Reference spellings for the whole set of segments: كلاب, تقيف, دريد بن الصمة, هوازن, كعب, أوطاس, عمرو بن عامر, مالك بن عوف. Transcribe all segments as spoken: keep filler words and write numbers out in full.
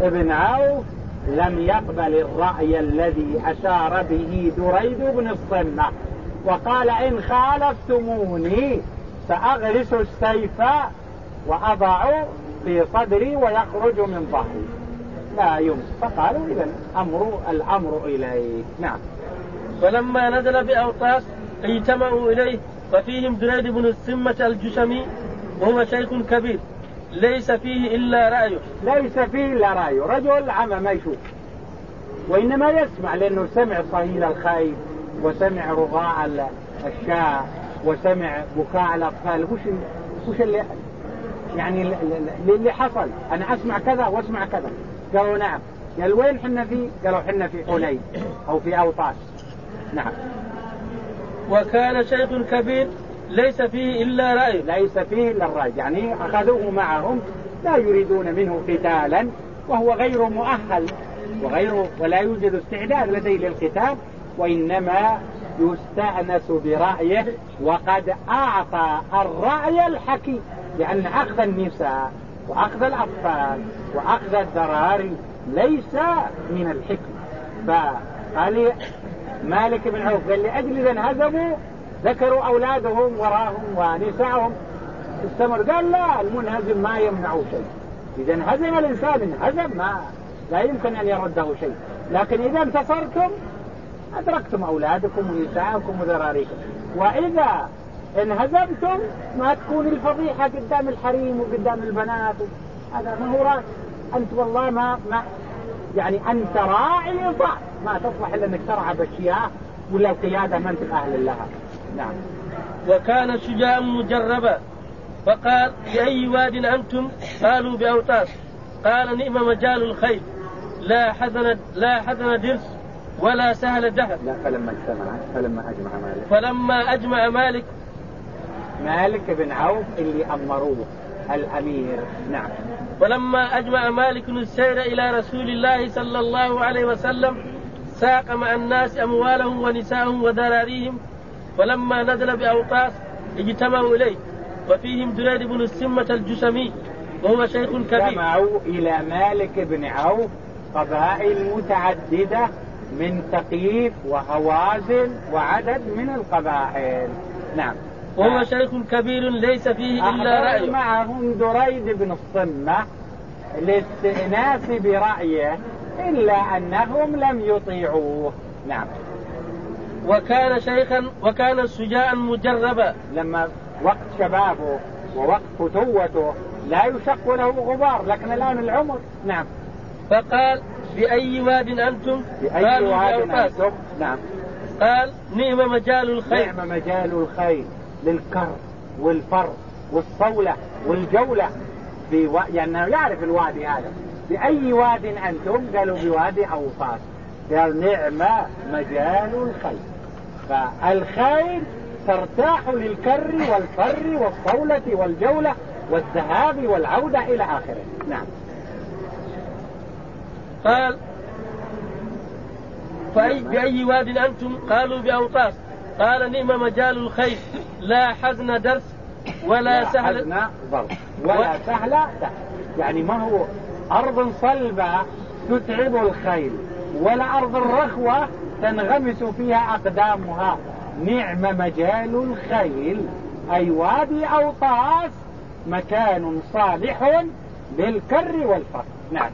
بن عوف لم يقبل الرأي الذي أشار به دريد بن الصمة، وقال إن خالفتموني سأغرس السيف وأضع في صدري ويخرج من ظهري لا يمكن. فقالوا إذا الأمر الأمر إليه. نعم. فلما نزل بأوطاس اجتمعوا إليه، ففيهم دريد بن الصمة الجشمي وهو شيخ كبير ليس فيه إلا رأيه ليس فيه إلا رأيه رجل عمى ما يشوف وإنما يسمع، لأنه سمع صهيل الخيل وسمع رغاء الشاء وسمع بكاء الأطفال. وش وش اللي يعني اللي حصل؟ أنا أسمع كذا وأسمع كذا. قالوا نعم. قال وين حنا فيه؟ قالوا حنا في حنين أو في أوطاس. نعم. وكان شيخ كبير ليس فيه إلا رأي ليس فيه إلا الرأي يعني أخذوه معهم لا يريدون منه قتالا، وهو غير مؤهل وغير ولا يوجد استعداد لديه للقتال، وإنما يستأنس برأيه. وقد أعطى الرأي الحكيم، لأن أخذ النساء وأخذ الأطفال وأخذ الذراري ليس من الحكمة. فقال مالك بن عوف قال لأجل إذا انهزموا ذكروا أولادهم وراهم ونساءهم استمر. قال لا، المنهزم ما يمنعه شيء، إذا انهزم الإنسان انهزم ما لا يمكن أن يرده شيء، لكن إذا انتصرتم أدركتم أولادكم ونساءكم وذراريكم، وإذا انهزمتم ما تكون الفضيحة قدام الحريم وقدام البنات. هذا ما هو رأي. أنت والله ما, ما يعني أنت راعي ضعف، ما تصلح إلا أنك ترعى بشياء ولا القيادة ما أنت أهل لها. نعم. وكان شجاعا مجربا، فقال لأي واد أنتم؟ قالوا بأوطاس. قال نئم مجال الخيل، لا حزن لا حزن درس ولا سهل جهل. لا فلما اجتمع فلما أجمع مالك فلما أجمع مالك مالك بن عوف اللي أمروه الأمير. نعم. فلما أجمع مالك السير إلى رسول الله صلى الله عليه وسلم ساق مع الناس أموالهم ونساءهم وذراريهم. فلما نزل بأوطاس اجتمعوا إليه، وفيهم دريد بن الصمة الجشمي وهو شيخ كبير. اجتمعوا إلى مالك بن عوف قبائل متعددة من تقيف وهوازن وعدد من القبائل. نعم. وهو شيخ كبير ليس فيه إلا رأيه. معهم دريد بن الصمة للاستئناس برأيه، إلا أنهم لم يطيعوه. نعم. وكان شيخا وكان شجاعا مجربا، لما وقت شبابه ووقت فتوته لا يشق له غبار، لكن الآن العمر. نعم. فقال بأي واد أنتم؟ بأي واد أنتم؟ نعم. قال نعم مجال الخيل نعم مجال الخيل للكر والفر والصولة والجولة بي و... يعني يعرف الوادي هذا. بأي واد أنتم؟ قالوا بوادي أوطاس. قال نعم مجال الخيل، فالخيل ترتاح للكر والفر والصولة والجولة والذهاب والعودة إلى آخره. نعم. قال فأي بأي واد أنتم؟ قالوا بأوطاس. قال نعم مجال الخيل، لا حزن درس ولا سهل ولا و... سهل ده. يعني ما هو أرض صلبة تتعب الخيل ولا أرض الرخوة تنغمس فيها أقدامها. نعم مجال الخيل أي وادي أوطاس مكان صالح للكر والفر. نعم.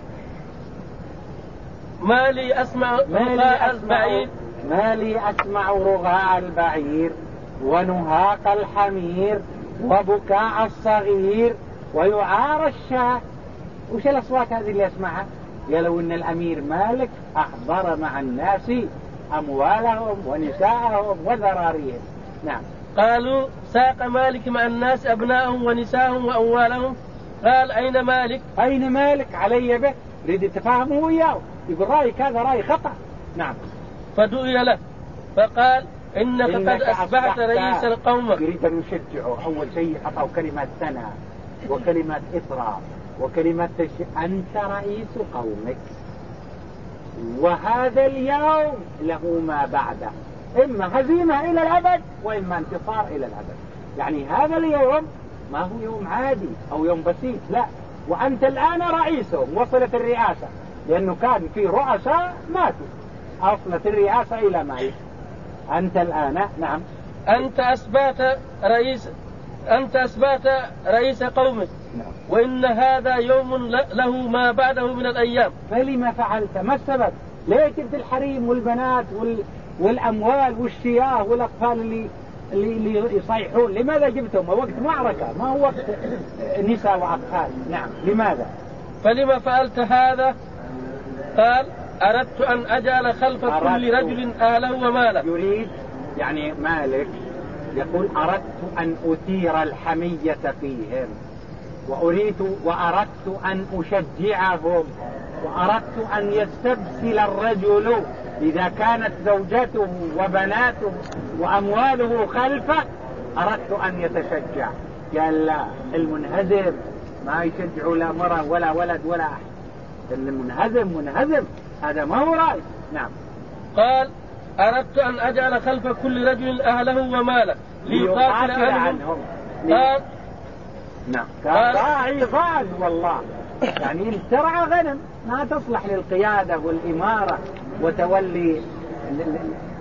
ما لي أسمع رغاء البعير ما لي أسمع رغاء البعير ونهاق الحمير وبكاء الصغير ويعار الشاه. وش الأصوات هذه اللي أسمعها؟ لو أن الأمير مالك أحضر مع الناس أموالهم ونساءهم وذراريهم. نعم. قالوا ساق مالك مع الناس أبنائهم ونساءهم وأموالهم. قال أين مالك؟ أين مالك علي به؟ ريد تفاهمه وياه، يقول رأي كذا رأي خطأ. نعم. فدعي له فقال إنك, إنك قد أصبحت رئيس القوم. يريد أن يشجعه. أول شيء أعطاه كلمة سنة وكلمة إطراء وكلمة تشجيع. أنت رئيس قومك، وهذا اليوم له ما بعده، إما هزيمة إلى الأبد وإما انتصار إلى الأبد. يعني هذا اليوم ما هو يوم عادي أو يوم بسيط، لا وأنت الآن رئيسهم. وصلت الرئاسة، لأنه كان في رؤساء ماتوا، أصلت الرئاسة إلى مالك. أنت الآن نعم أنت أسبات رئيس أنت أسبات رئيس قومك، وإن هذا يوم له ما بعده من الأيام، فلما فعلت؟ ما السبب؟ ليه جبت الحريم والبنات وال... والأموال والشياه والأطفال اللي اللي يصيحون؟ لماذا جبتهم؟ وقت معركة، ما هو وقت نساء وأطفال. نعم، لماذا؟ فلما فعلت هذا؟ قال أردت أن أجعل خلف كل رجل أهله وماله. يريد يعني مالك يقول أردت أن أثير الحمية فيهم، وأريد وأردت أن أشجعهم، وأردت أن يستبسل الرجل إذا كانت زوجته وبناته وأمواله خلفه، أردت أن يتشجع. قال لا، المنهزم ما يشجع لا مرة ولا ولد ولا أحد، المنهزم منهزم، هذا ما هو رأي. نعم. قال أردت أن أجعل خلف كل رجل أهله وماله ليقاتل عنهم. قال نعم قال ضاع والله، يعني الترعى غنم ما تصلح للقيادة والإمارة وتولي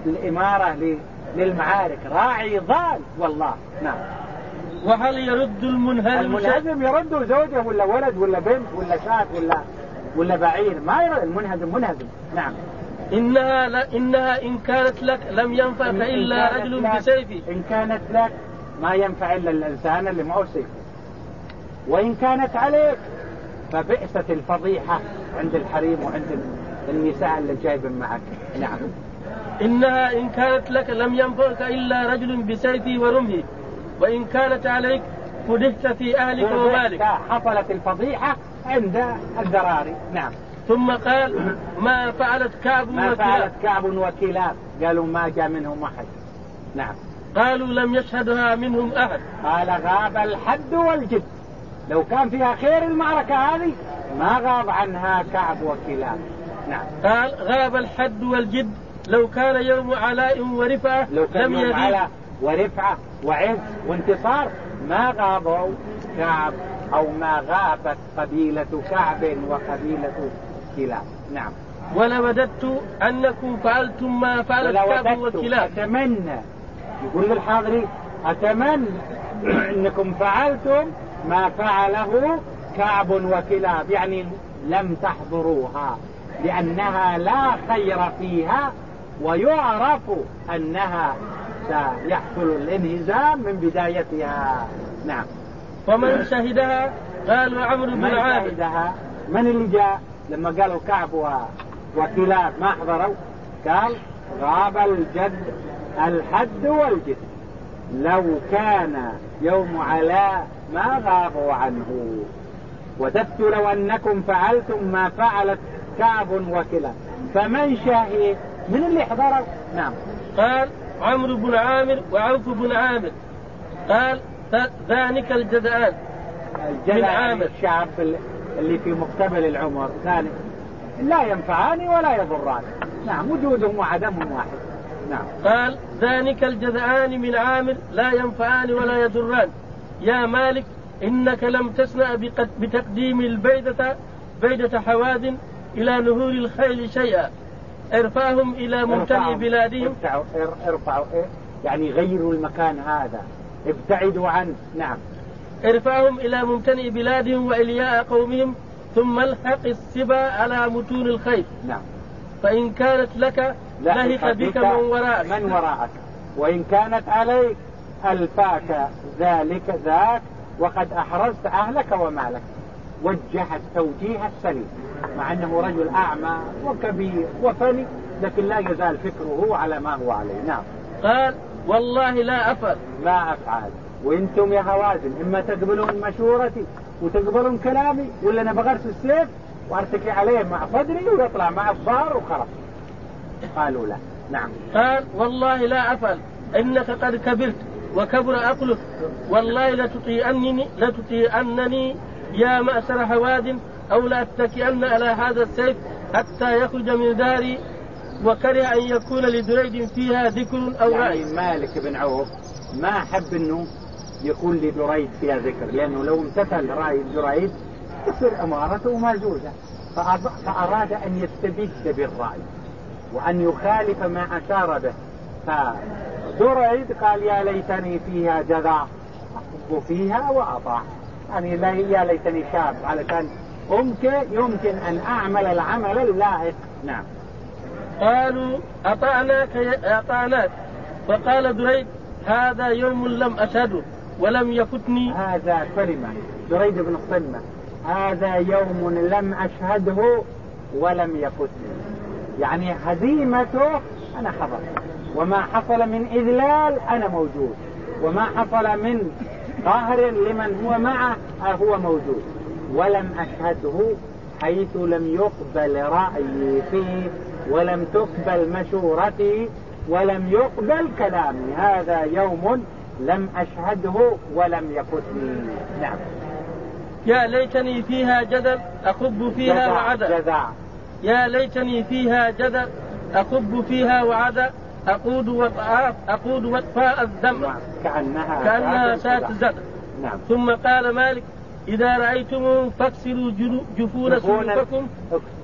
الإمارة للمعارك، راعي ضال والله. نعم. وهل يرد المنهزم؟ المنهزم يرد زوجه ولا ولد ولا بنت ولا شاة ولا ولا بعير، ما يرد. المنهزم منهزم. نعم. إنها لا إنها إن كانت لك لم ينفع إلا رجل بسيفه. إن كانت لك ما ينفع إلا الإنسان اللي معه سيف، وإن كانت عليك فبئست الفضيحة عند الحريم وعند النساء اللي جايب معك. نعم. إنها إن كانت لك لم ينفعك إلا رجل بسيفه ورمه، وإن كانت عليك فدحت في أهلك ومالك. حصلت الفضيحة عند الذراري. نعم. ثم قال ما فعلت كعب وكلاب. ما فعلت كعب وكلاب، قالوا ما جاء منهم أحد. نعم. قالوا لم يشهدها منهم أحد. قال غاب الحد والجد، لو كان فيها خير المعركة هذه ما غاب عنها كعب وكلاب. نعم. قال غاب الحد والجد، لو كان يوم علاء ورفعة لو كان لم يوم علاء ورفعة وعز وانتصار ما غابوا كعب، أو ما غابت قبيلة كعب وقبيلة كلاب. نعم. ولوددت أنكم فعلتم ما فعلت كعب وكلاب. أتمنى، يقول الحاضري أتمنى أنكم فعلتم ما فعله كعب وكلاب، يعني لم تحضروها لأنها لا خير فيها، ويعرف أنها سيحصل الانهزام من بدايتها. نعم. ومن شهدها؟ قالوا عمرو بن عامر. من شهدها؟ من اللي جاء لما قالوا كعب وكلاب ما حضروا؟ قال غاب الجد الحد والجد، لو كان يوم علاء ما غابوا عنه. وددت لو أنكم فعلتم ما فعلت كعب وكلاب. فمن شهد؟ من اللي حضروا؟ نعم. قال عمرو بن عامر وعوف بن عامر. قال ذلك الجدعان من عامر، الشعب اللي في مقتبل العمر، ثاني لا ينفعاني ولا يضراني. نعم، وجودهم وعدمهم واحد. نعم. قال ذلك الجدعان من عامر لا ينفعان ولا يضران يا مالك، إنك لم تسنأ بتقديم البيدة بيدة حوازن إلى نهور الخيل شيئا، ارفعهم إلى منتهى بلادهم. ارفعوا يعني غيروا المكان هذا، ابتعدوا عنه. نعم. ارفعهم إلى ممتنئ بلادهم وإلياء قومهم، ثم الحق السبا على متون الخيل. نعم. فإن كانت لك لهق بك من وراءك من وراءك وإن كانت عليك ألفاك ذلك ذاك، وقد أحرزت أهلك ومالك. وجهت توجيه السليم، مع أنه رجل أعمى وكبير وفني، لكن لا يزال فكره على ما هو عليه. نعم. قال والله لا أفعل لا أفعل، وإنتم يا هوازن إما تقبلون مشورتي وتقبلون كلامي، ولا أنا بغرس السيف وأرتكي عليه مع صدري ويطلع مع الظهر وخرف. قالوا لا. نعم. قال والله لا أفعل، إنك قد كبرت وكبر عقلك، والله لتطيئنني لتطيئنني يا مأسر هوازن، أو لأتكئن على هذا السيف حتى يخرج من داري. وكره أن يكون لدريد فيها ذكر أو رأي. يعني مالك بن عوف ما أحب أنه يكون لدريد فيها ذكر، لأنه لو امتثل رأي دريد تصير إمارته موجودة. فأراد أن يستبد بالرأي وأن يخالف ما أشار به. فدريد قال يا ليتني فيها جذع أحب فيها وأطاع، يعني يا ليتني شاب علشان يمكن, يمكن أن أعمل العمل اللائق. نعم. قالوا أطعناك أطعناك. فقال دريد هذا يوم لم أشهده ولم يفتني. هذا كلمة دريد بن الصمة، هذا يوم لم أشهده ولم يفتني، يعني هزيمته أنا حضر، وما حصل من إذلال أنا موجود، وما حصل من قهر لمن هو معه هو موجود، ولم أشهده حيث لم يقبل رأيي فيه ولم تقبل مشورتي ولم يقبل كلامي. هذا يوم لم أشهده ولم يفتني. نعم. يا ليتني فيها جدل أخب فيها وعدا. جزع. يا ليتني فيها جدل أخب فيها وعدا أقود وطأف أقود وطفاء الدم كأنها, كأنها شاة زد. نعم. ثم قال مالك إذا رأيتم فاكسروا جفون سيوفكم.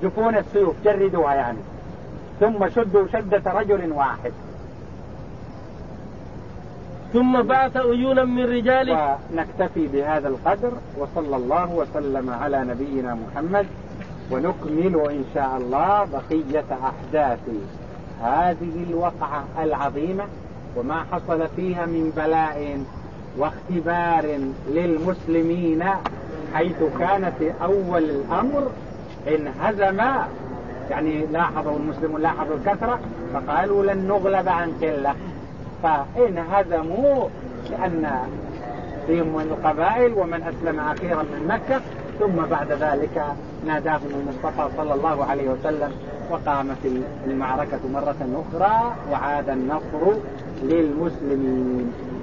جفون السيوف جردوها يعني، ثم شدوا شدة رجل واحد، ثم بعث عيونا من رجاله. ونكتفي بهذا القدر، وصلى الله وسلم على نبينا محمد، ونكمل إن شاء الله بقية أحداث هذه الوقعة العظيمة وما حصل فيها من بلاء واختبار للمسلمين، حيث كانت أول الأمر انهزم، يعني لاحظوا المسلمون لاحظوا الكثرة فقالوا لن نغلب عن قلة، فانهزموا لأن فيهم من القبائل ومن أسلم أخيرا من مكة. ثم بعد ذلك ناداهم المصطفى صلى الله عليه وسلم وقامت المعركة مرة أخرى وعاد النصر للمسلمين.